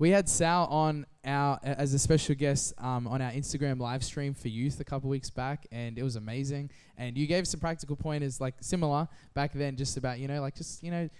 We had Sal on our as a special guest um, on our Instagram live stream for youth a couple weeks back, and it was amazing. And you gave some practical pointers, like similar back then, just about you know, like just you know,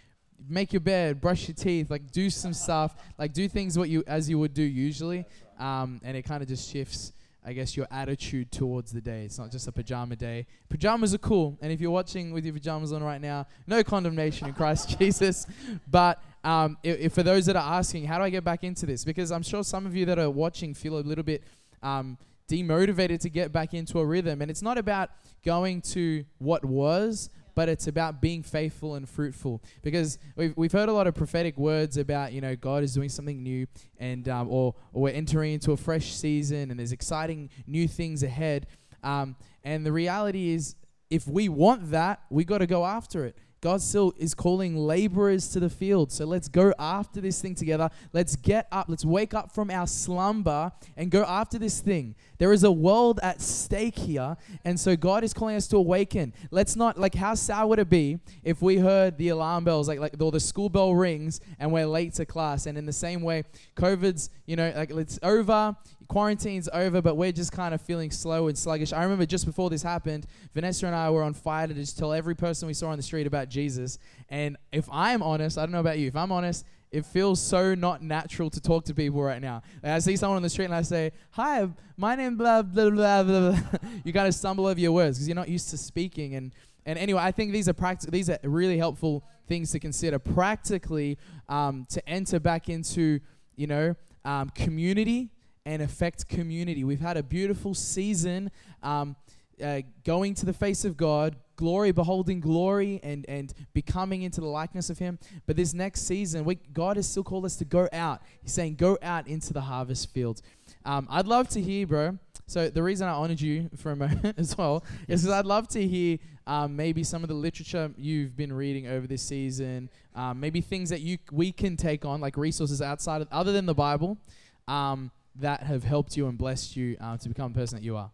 make your bed, brush your teeth, like do some stuff, like do things what you as you would do usually. Um, and it kind of just shifts, I guess, your attitude towards the day. It's not just a pajama day. Pajamas are cool, and if you're watching with your pajamas on right now, no condemnation in Christ Jesus, but. Um, if, if for those that are asking, how do I get back into this? Because I'm sure some of you that are watching feel a little bit um, demotivated to get back into a rhythm. And it's not about going to what was, but it's about being faithful and fruitful. Because we've we've heard a lot of prophetic words about, you know, God is doing something new, and um, or, or we're entering into a fresh season, and there's exciting new things ahead. Um, and the reality is, if we want that, we got to go after it. God still is calling laborers to the field. So let's go after this thing together. Let's get up. Let's wake up from our slumber and go after this thing. There is a world at stake here. And so God is calling us to awaken. Let's not, like, how sad would it be if we heard the alarm bells, like, like or the school bell rings and we're late to class. And in the same way, COVID's, you know, like it's over, quarantine's over, but we're just kind of feeling slow and sluggish. I remember just before this happened, Vanessa and I were on fire to just tell every person we saw on the street about Jesus. And if I'm honest, I don't know about you, if I'm honest, it feels so not natural to talk to people right now. Like I see someone on the street and I say, hi, my name, blah, blah, blah, blah, blah. You kind of stumble over your words because you're not used to speaking. And and anyway, I think these are practi- these are really helpful things to consider practically um, to enter back into, you know, um, community and affect community. We've had a beautiful season um, uh, going to the face of God, glory, beholding glory, and and becoming into the likeness of Him. But this next season, we, God has still called us to go out. He's saying, go out into the harvest field. Um, I'd love to hear, bro. So the reason I honored you for a moment as well yes. is because I'd love to hear um, maybe some of the literature you've been reading over this season, um, maybe things that you we can take on, like resources outside of, other than the Bible, um, that have helped you and blessed you uh, to become the person that you are.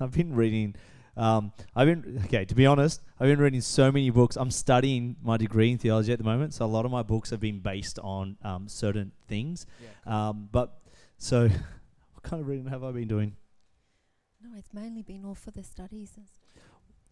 I've been reading... Um, I've been, okay, to be honest, I've been reading so many books. I'm studying my degree in theology at the moment, so a lot of my books have been based on um, certain things. Yeah, cool. um, but, so, what kind of reading have I been doing? No, it's mainly been all for the studies.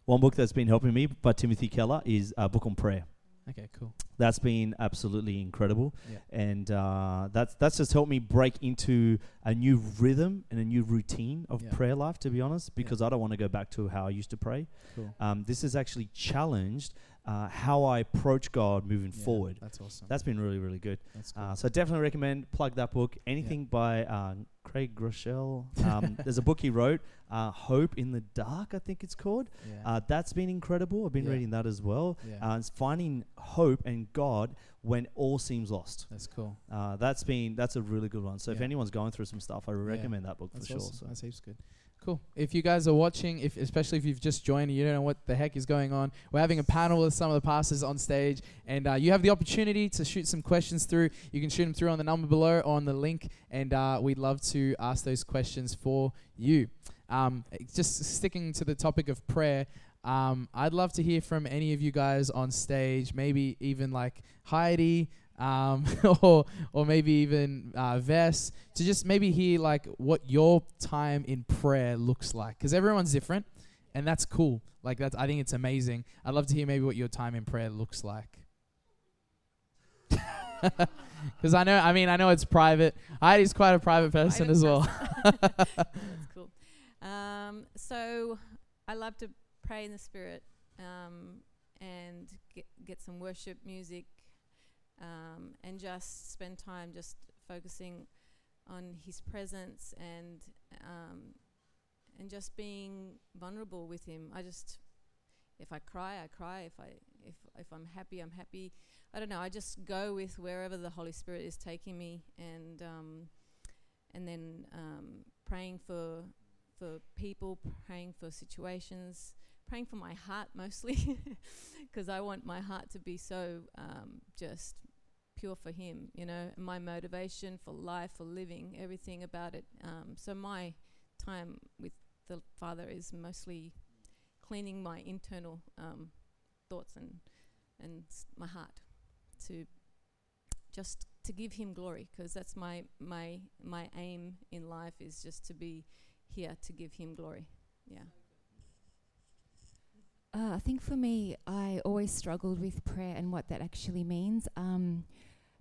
One book that's been helping me by Timothy Keller is a book on prayer. Okay, cool. That's been absolutely incredible. Yeah. And uh, that's that's just helped me break into a new rhythm and a new routine of yeah. prayer life, to be honest, because yeah. I don't want to go back to how I used to pray. Cool. Um, this has actually challenged uh, how I approach God moving yeah, forward. That's awesome. That's been really, really good. That's cool. uh, so I definitely recommend, plug that book. Anything yeah. by uh, Craig Groeschel. Um, there's a book he wrote, uh, Hope in the Dark, I think it's called. Yeah. Uh, that's been incredible. I've been yeah. reading that as well. Yeah. Uh, it's finding hope and God when all seems lost. That's cool. Uh, that's been that's a really good one. So yeah. if anyone's going through some stuff, I recommend yeah. that book that's for awesome. Sure. So. That seems good. Cool. If you guys are watching, if especially if you've just joined and you don't know what the heck is going on, we're having a panel with some of the pastors on stage, and uh, you have the opportunity to shoot some questions through. You can shoot them through on the number below or on the link, and uh, we'd love to ask those questions for you. Um, just sticking to the topic of prayer, um, I'd love to hear from any of you guys on stage, maybe even like Heidi, Um, or or maybe even uh, Vess, to just maybe hear like what your time in prayer looks like, because everyone's different, and that's cool. Like that's I think it's amazing. I'd love to hear maybe what your time in prayer looks like, because I know I mean I know it's private. Heidi's quite a private person as well. That's cool. Um, so I love to pray in the Spirit, um, and get get some worship music. Um, and just spend time just focusing on His presence and um, and just being vulnerable with Him. I just, if I cry, I cry. If I if if I'm happy, I'm happy. I don't know. I just go with wherever the Holy Spirit is taking me, and um, and then um, praying for for people, praying for situations, praying for my heart mostly, because I want my heart to be so um, just. pure for Him, you know, my motivation for life, for living, everything about it. Um, so my time with the Father is mostly cleaning my internal um, thoughts and and my heart to just to give Him glory, because that's my my my aim in life, is just to be here to give Him glory. Yeah. Uh, I think for me, I always struggled with prayer and what that actually means. Um,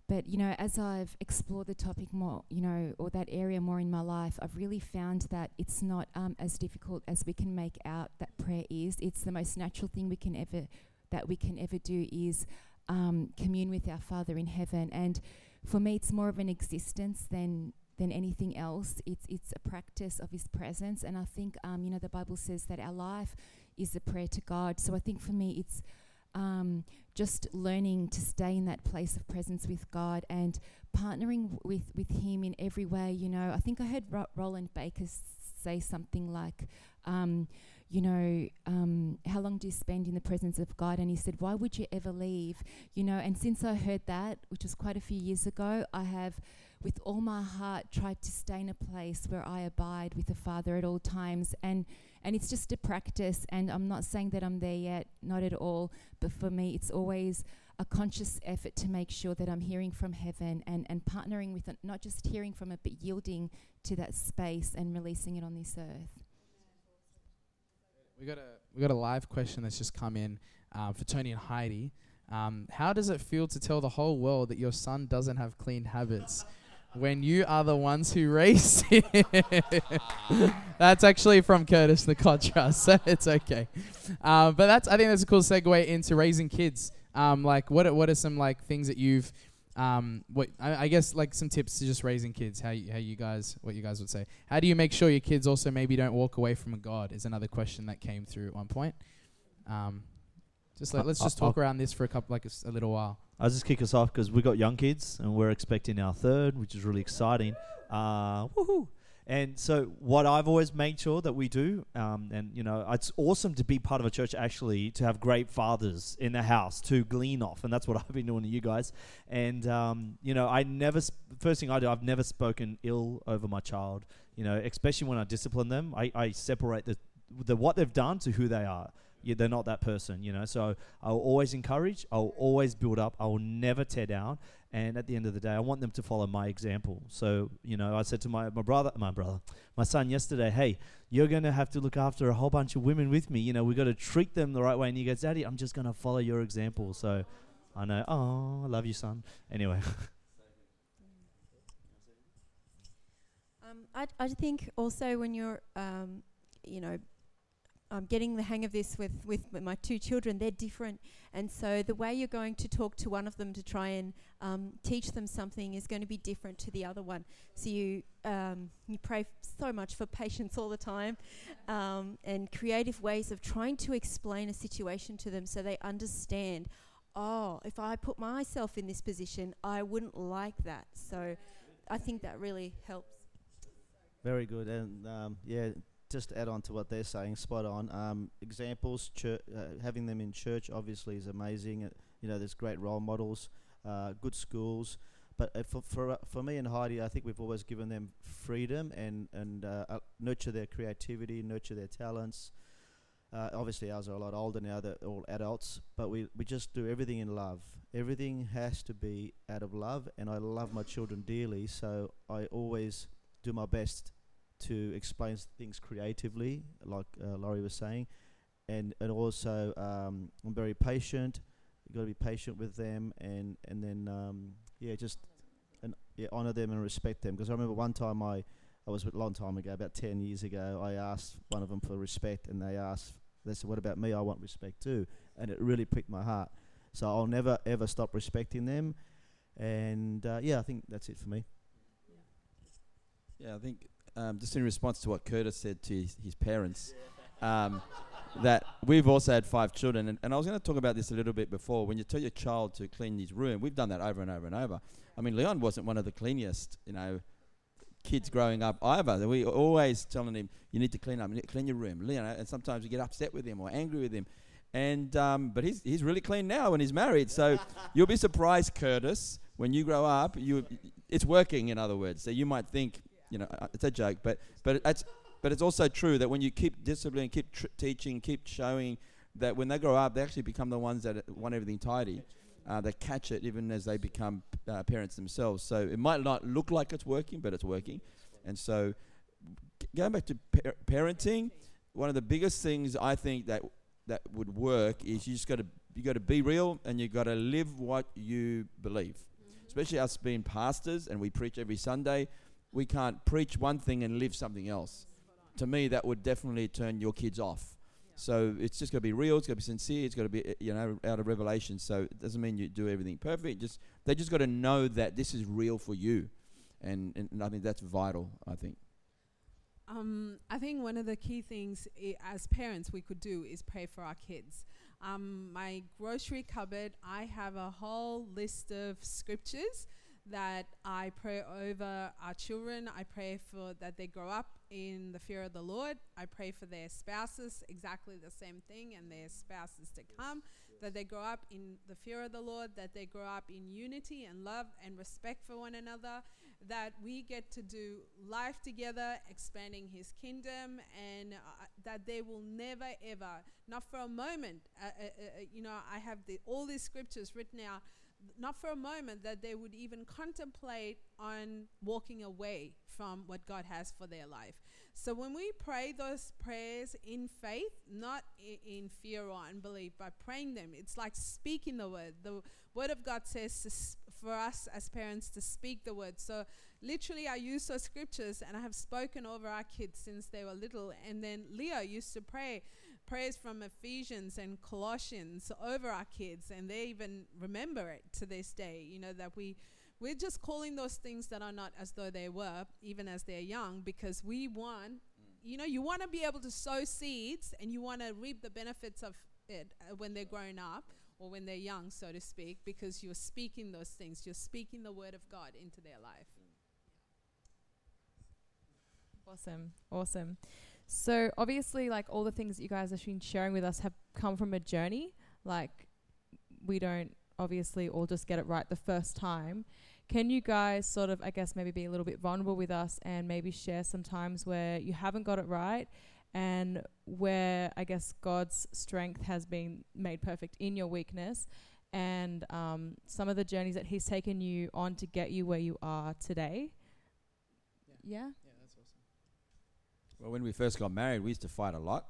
But, you know, as I've explored the topic more, you know, or that area more in my life, I've really found that it's not um, as difficult as we can make out that prayer is. It's the most natural thing we can ever, that we can ever do is um, commune with our Father in heaven. And for me, it's more of an existence than than anything else. It's it's a practice of His presence. And I think, um, you know, the Bible says that our life is a prayer to God. So I think for me, it's... Um, just learning to stay in that place of presence with God and partnering w- with, with Him in every way. You know, I think I heard Ro- Roland Baker s- say something like, um, you know, um, how long do you spend in the presence of God? And he said, why would you ever leave? You know, and since I heard that, which was quite a few years ago, I have, with all my heart, tried to stay in a place where I abide with the Father at all times. And, and it's just a practice, and I'm not saying that I'm there yet, not at all. But for me, it's always a conscious effort to make sure that I'm hearing from heaven and, and partnering with it, not just hearing from it, but yielding to that space and releasing it on this earth. We got a we got a live question that's just come in um, for Tony and Heidi. Um, how does it feel to tell the whole world that your son doesn't have clean habits when you are the ones who raised him? That's actually from Curtis the Cotra, so it's okay. Um, but that's I think that's a cool segue into raising kids. Um, like what what are some like things that you've um what I, I guess like some tips to just raising kids, how you, how you guys what you guys would say. How do you make sure your kids also maybe don't walk away from God is another question that came through at one point. Um, just like, let's just talk around this for a couple like a, a little while. I'll just kick us off because we got young kids and we're expecting our third, which is really exciting. Uh, woohoo! And so what I've always made sure that we do, um, and, you know, it's awesome to be part of a church, actually, to have great fathers in the house to glean off. And that's what I've been doing to you guys. And, um, you know, I never, sp- first thing I do, I've never spoken ill over my child, you know, especially when I discipline them. I, I separate the, the what they've done to who they are. Yeah, they're not that person, you know. So I'll always encourage. I'll always build up. I will never tear down. And at the end of the day, I want them to follow my example. So, you know, I said to my, my brother, my brother, my son yesterday, hey, you're going to have to look after a whole bunch of women with me. You know, we got to treat them the right way. And he goes, Daddy, I'm just going to follow your example. So I know, oh, I love you, son. Anyway. um, I, I think also when you're, um, you know, I'm getting the hang of this with, with my two children. They're different. And so the way you're going to talk to one of them to try and um, teach them something is going to be different to the other one. So you um, you pray f- so much for patience all the time um, and creative ways of trying to explain a situation to them so they understand, oh, if I put myself in this position, I wouldn't like that. So I think that really helps. Very good. And, um, yeah, just to add on to what they're saying, spot on. Um, examples, chur- uh, having them in church obviously is amazing. Uh, you know, there's great role models, uh, good schools. But uh, for for, uh, for me and Heidi, I think we've always given them freedom and, and uh, uh, nurture their creativity, nurture their talents. Uh, obviously ours are a lot older now, they're all adults, but we, we just do everything in love. Everything has to be out of love, and I love my children dearly, so I always do my best to explain things creatively, like uh, Laurie was saying, and and also um, I'm very patient. You've got to be patient with them, and and then um, yeah, just and yeah, honor them and respect them. Because I remember one time I, I was a long time ago, about ten years ago, I asked one of them for respect, and they asked, they said, "What about me? I want respect too." And it really pricked my heart. So I'll never ever stop respecting them, and uh, yeah, I think that's it for me. Yeah, yeah I think. Just in response to what Curtis said to his, his parents, um, that we've also had five children. And, and I was going to talk about this a little bit before. When you tell your child to clean his room, we've done that over and over and over. I mean, Leon wasn't one of the cleanest, you know, kids growing up either. We were always telling him, you need to clean up, clean your room, Leon. And sometimes we get upset with him or angry with him. And um, but he's he's really clean now and he's married. So you'll be surprised, Curtis, when you grow up, you it's working, in other words. So you might think, you know, uh, it's a joke, but but it's but it's also true that when you keep disciplining, keep tr- teaching, keep showing, that when they grow up, they actually become the ones that want everything tidy. Uh, they catch it even as they become uh, parents themselves. So it might not look like it's working, but it's working. And so g- going back to par- parenting, one of the biggest things I think that that would work is you just got to you got to be real and you got to live what you believe. Mm-hmm. Especially us being pastors, and we preach every Sunday. We can't preach one thing and live something else. To me, that would definitely turn your kids off. Yeah. So it's just got to be real. It's got to be sincere. It's got to be, you know, out of revelation. So it doesn't mean you do everything perfect. Just they just got to know that this is real for you, and, and, and I think that's vital. I think. Um, I think one of the key things I- as parents we could do is pray for our kids. Um, my grocery cupboard, I have a whole list of scriptures that I pray over our children. I pray for that they grow up in the fear of the Lord. I pray for their spouses, exactly the same thing, and their spouses to come, yes. that they grow up in the fear of the Lord, that they grow up in unity and love and respect for one another, that we get to do life together, expanding His kingdom, and uh, that they will never, ever, not for a moment, uh, uh, uh, you know, I have the, all these scriptures written out, not for a moment that they would even contemplate on walking away from what God has for their life. So when we pray those prayers in faith, not I- in fear or unbelief, but praying them, it's like speaking the word. The word of God says to sp- for us as parents to speak the word. So literally I use those scriptures and I have spoken over our kids since they were little. And then Leo used to pray prayers from Ephesians and Colossians over our kids, and they even remember it to this day, you know, that we, we're just calling those things that are not as though they were, even as they're young, because we want, mm. you know, you want to be able to sow seeds and you want to reap the benefits of it uh, when they're grown up or when they're young, so to speak, because you're speaking those things. You're speaking the word of God into their life. Awesome. Awesome. So obviously, like, all the things that you guys have been sharing with us have come from a journey. Like, we don't obviously all just get it right the first time. Can you guys sort of, I guess, maybe be a little bit vulnerable with us and maybe share some times where you haven't got it right and where, I guess, God's strength has been made perfect in your weakness, and um, some of the journeys that He's taken you on to get you where you are today? Yeah? Yeah, yeah, that's awesome. Well, when we first got married, we used to fight a lot.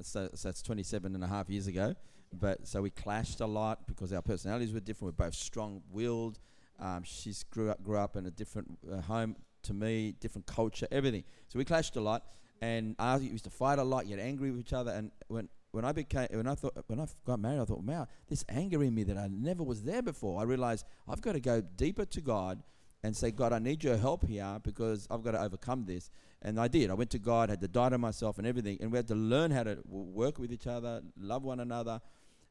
So, so that's twenty-seven and a half years ago. But so we clashed a lot because our personalities were different. We're both strong-willed. Um, she grew up, grew up in a different uh, home to me, different culture, everything. So we clashed a lot, and I used to fight a lot, get angry with each other. And when, when I became, when I thought, when I got married, I thought, wow, this anger in me that I never was there before. I realized I've got to go deeper to God and say, God, I need your help here because I've got to overcome this. And I did. I went to God, had to die to myself and everything. And we had to learn how to w- work with each other, love one another.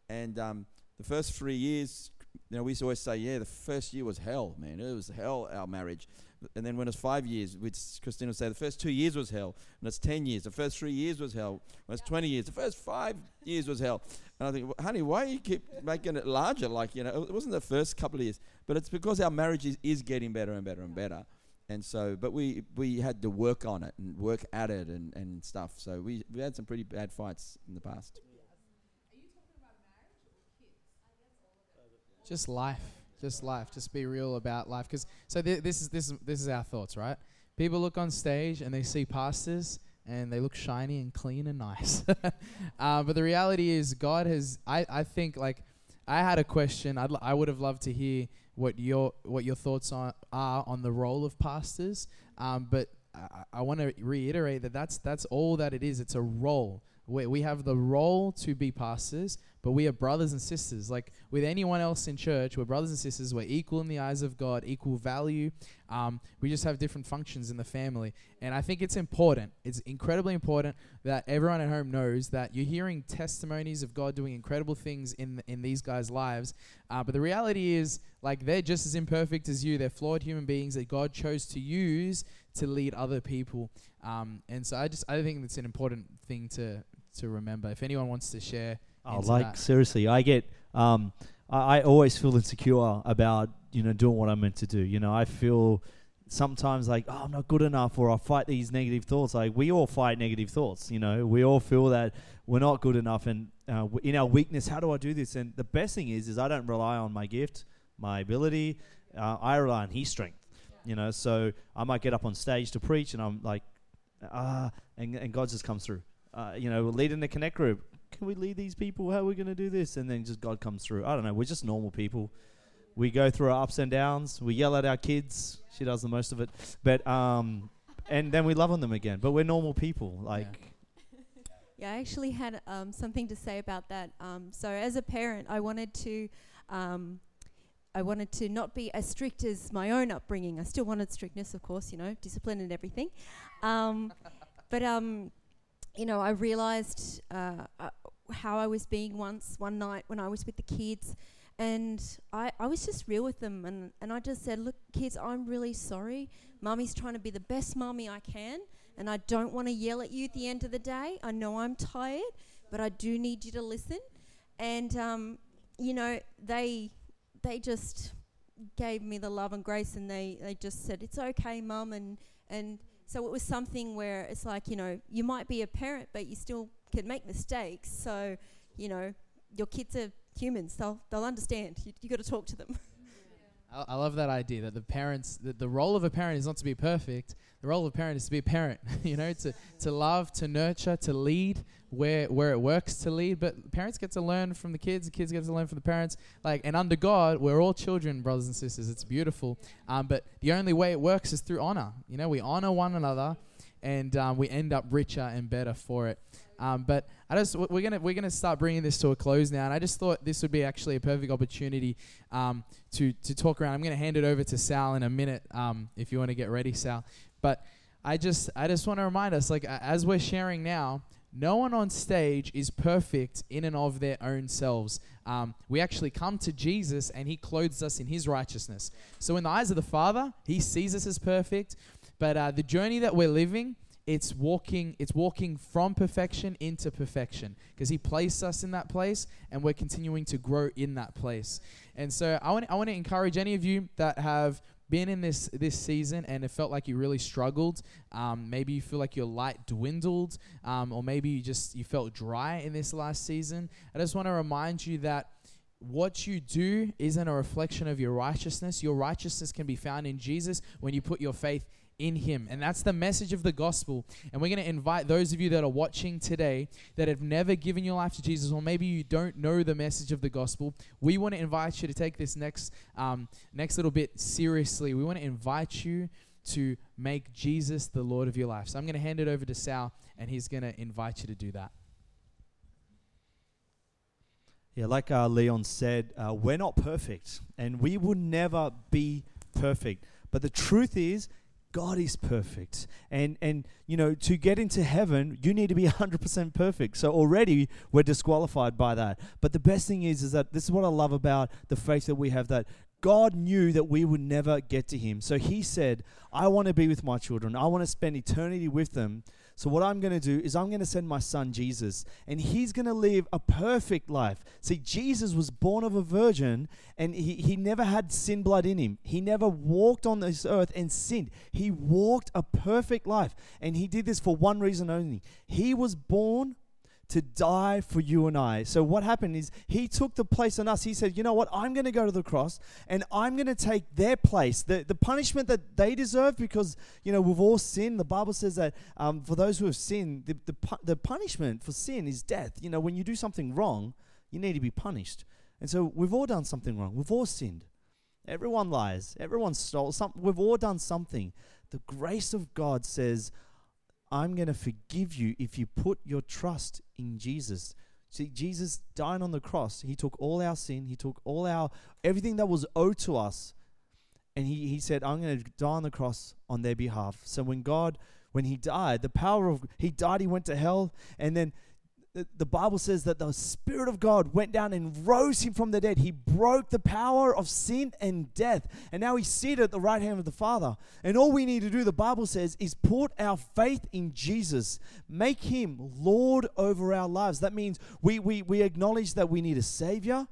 And um, the first three years, you know, we used to always say, yeah, the first year was hell, man. It was hell, our marriage. And then when it's five years, we'd, Christine would say, the first two years was hell. And it's ten years. The first three years was hell. When it's yeah. twenty years. The first five years was hell. And I think, well, honey, why do you keep making it larger? Like, you know, it wasn't the first couple of years. But it's because our marriage is, is getting better and better and better. And so, but we, we had to work on it and work at it and, and stuff. So we, we had some pretty bad fights in the past. Just life, just life, just be real about life. Cause so th- this is this is this is our thoughts, right? People look on stage and they see pastors and they look shiny and clean and nice. uh, but the reality is, God has. I, I think like I had a question. I'd l- I would have loved to hear what your what your thoughts on, are on the role of pastors. Um, but I, I want to reiterate that that's that's all that it is. It's a role. We we have the role to be pastors, but we are brothers and sisters. Like with anyone else in church, we're brothers and sisters. We're equal in the eyes of God, equal value. Um, we just have different functions in the family. And I think it's important. It's incredibly important that everyone at home knows that you're hearing testimonies of God doing incredible things in in these guys' lives. Uh, but the reality is, like, they're just as imperfect as you. They're flawed human beings that God chose to use to lead other people. Um, and so I just I think that's an important thing to to remember. If anyone wants to share, oh, like that. Seriously, I get um, I, I always feel insecure about, you know, doing what I'm meant to do. You know, I feel sometimes like, oh, I'm not good enough, or I fight these negative thoughts. Like we all fight negative thoughts. You know, we all feel that we're not good enough, and uh, in our weakness, how do I do this? And the best thing is, is I don't rely on my gift, my ability. Uh, I rely on His strength. You know, so I might get up on stage to preach, and I'm like, ah, and, and God just comes through. Uh, you know, we're leading the connect group. Can we lead these people? How are we going to do this? And then just God comes through. I don't know. We're just normal people. We go through our ups and downs. We yell at our kids. She does the most of it. But, um, and then we love on them again. But we're normal people. Like, yeah, yeah I actually had um, something to say about that. Um, so as a parent, I wanted to, um, I wanted to not be as strict as my own upbringing. I still wanted strictness, of course, you know, discipline and everything. Um, but, um, you know, I realised uh, uh, how I was being once, one night when I was with the kids, And I, I was just real with them, and, and I just said, look, kids, I'm really sorry. Mummy's trying to be the best mummy I can, and I don't want to yell at you at the end of the day. I know I'm tired, but I do need you to listen. And, um, you know, they they just gave me the love and grace, and they, they just said, it's okay, Mum. And, and so it was something where it's like, you know, you might be a parent, but you still can make mistakes. So, you know, your kids are humans, they'll they'll understand. You you got to talk to them. Yeah. I, I love that idea that the parents, that the role of a parent is not to be perfect. The role of a parent is to be a parent. You know, to to love, to nurture, to lead where where it works to lead. But parents get to learn from the kids. The kids get to learn from the parents. Like, and under God, we're all children, brothers and sisters. It's beautiful. Um, but the only way it works is through honor. You know, we honor one another, and um, we end up richer and better for it. Um, but I just we're gonna we're gonna start bringing this to a close now, and I just thought this would be actually a perfect opportunity um, to to talk around. I'm gonna hand it over to Sal in a minute um, if you want to get ready, Sal. But I just I just want to remind us, like, uh, as we're sharing now, no one on stage is perfect in and of their own selves. Um, we actually come to Jesus, and He clothes us in His righteousness. So in the eyes of the Father, He sees us as perfect. But uh, the journey that we're living, It's walking it's walking from perfection into perfection, because He placed us in that place, and we're continuing to grow in that place. And so I want I want to encourage any of you that have been in this this season and it felt like you really struggled. Um, maybe you feel like your light dwindled, um, or maybe you just you felt dry in this last season. I just want to remind you that what you do isn't a reflection of your righteousness. Your righteousness can be found in Jesus when you put your faith in Him. And that's the message of the gospel. And we're going to invite those of you that are watching today that have never given your life to Jesus, or maybe you don't know the message of the gospel. We want to invite you to take this next um, next little bit seriously. We want to invite you to make Jesus the Lord of your life. So I'm going to hand it over to Sal, and he's going to invite you to do that. Yeah, like uh, Leon said, uh, we're not perfect, and we will never be perfect. But the truth is, God is perfect. And, and you know, to get into heaven, you need to be one hundred percent perfect. So already we're disqualified by that. But the best thing is, is that this is what I love about the faith that we have, that God knew that we would never get to Him. So He said, I want to be with my children. I want to spend eternity with them. So what I'm going to do is I'm going to send my son Jesus, and He's going to live a perfect life. See, Jesus was born of a virgin, and he, he never had sin blood in Him. He never walked on this earth and sinned. He walked a perfect life, and He did this for one reason only. He was born to die for you and I. So what happened is He took the place on us. He said, you know what? I'm going to go to the cross, and I'm going to take their place, the, the punishment that they deserve, because, you know, we've all sinned. The Bible says that um, for those who have sinned, the, the, the punishment for sin is death. You know, when you do something wrong, you need to be punished. And so we've all done something wrong. We've all sinned. Everyone lies. Everyone stole something. We've all done something. The grace of God says, I'm going to forgive you if you put your trust in Jesus. See, Jesus died on the cross. He took all our sin. He took all our, everything that was owed to us. And he, he said, I'm going to die on the cross on their behalf. So when God, when He died, the power of, He died, He went to hell. And then the, the Bible says that the Spirit of God went down and rose Him from the dead. He broke the power of sin and death. And now He's seated at the right hand of the Father. And all we need to do, the Bible says, is put our faith in Jesus. Make Him Lord over our lives. That means we we we acknowledge that we need a Savior,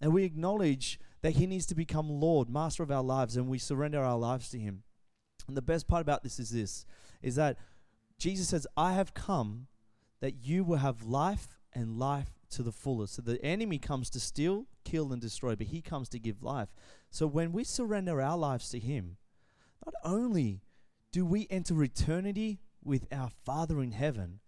and we acknowledge that He needs to become Lord, Master of our lives, and we surrender our lives to Him. And the best part about this is this, is that Jesus says, I have come that you will have life, and life to the fullest. So the enemy comes to steal, kill, and destroy, but He comes to give life. So when we surrender our lives to Him, not only do we enter eternity with our Father in heaven,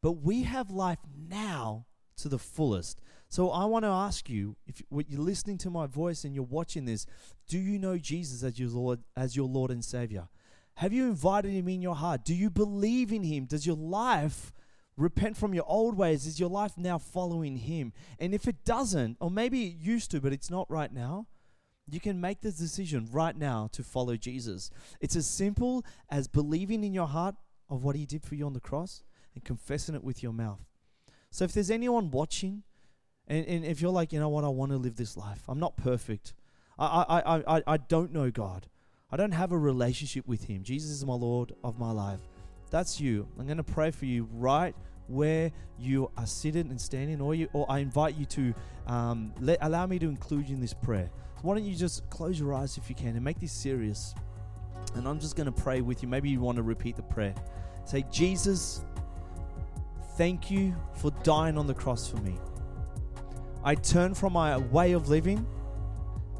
but we have life now to the fullest. So I want to ask you, if you're listening to my voice and you're watching this, do you know Jesus as your Lord, as your Lord and Savior? Have you invited Him in your heart? Do you believe in Him? Does your life repent from your old ways? Is your life now following Him? And if it doesn't, or maybe it used to, but it's not right now, you can make this decision right now to follow Jesus. It's as simple as believing in your heart of what He did for you on the cross and confessing it with your mouth. So if there's anyone watching And, and if you're like, you know what, I want to live this life. I'm not perfect. I, I, I, I don't know God. I don't have a relationship with Him. Jesus is my Lord of my life. That's you. I'm going to pray for you right where you are sitting and standing, or you, or I invite you to um, let, allow me to include you in this prayer. So why don't you just close your eyes if you can and make this serious. And I'm just going to pray with you. Maybe you want to repeat the prayer. Say, Jesus, thank you for dying on the cross for me. I turn from my way of living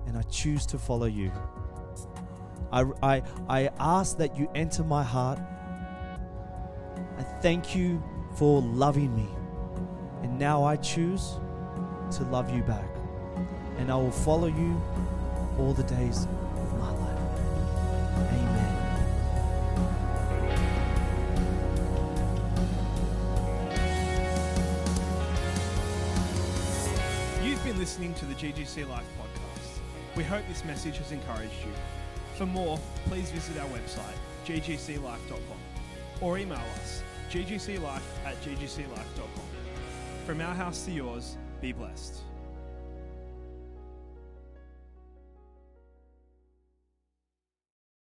and I choose to follow you. I, I, I ask that you enter my heart. I thank you for loving me. And now I choose to love you back. And I will follow you all the days of my life. Amen. You've been listening to the G G C Life podcast. We hope this message has encouraged you. For more, please visit our website, g g c life dot com, or email us, g g c life at g g c life dot com. From our house to yours, be blessed.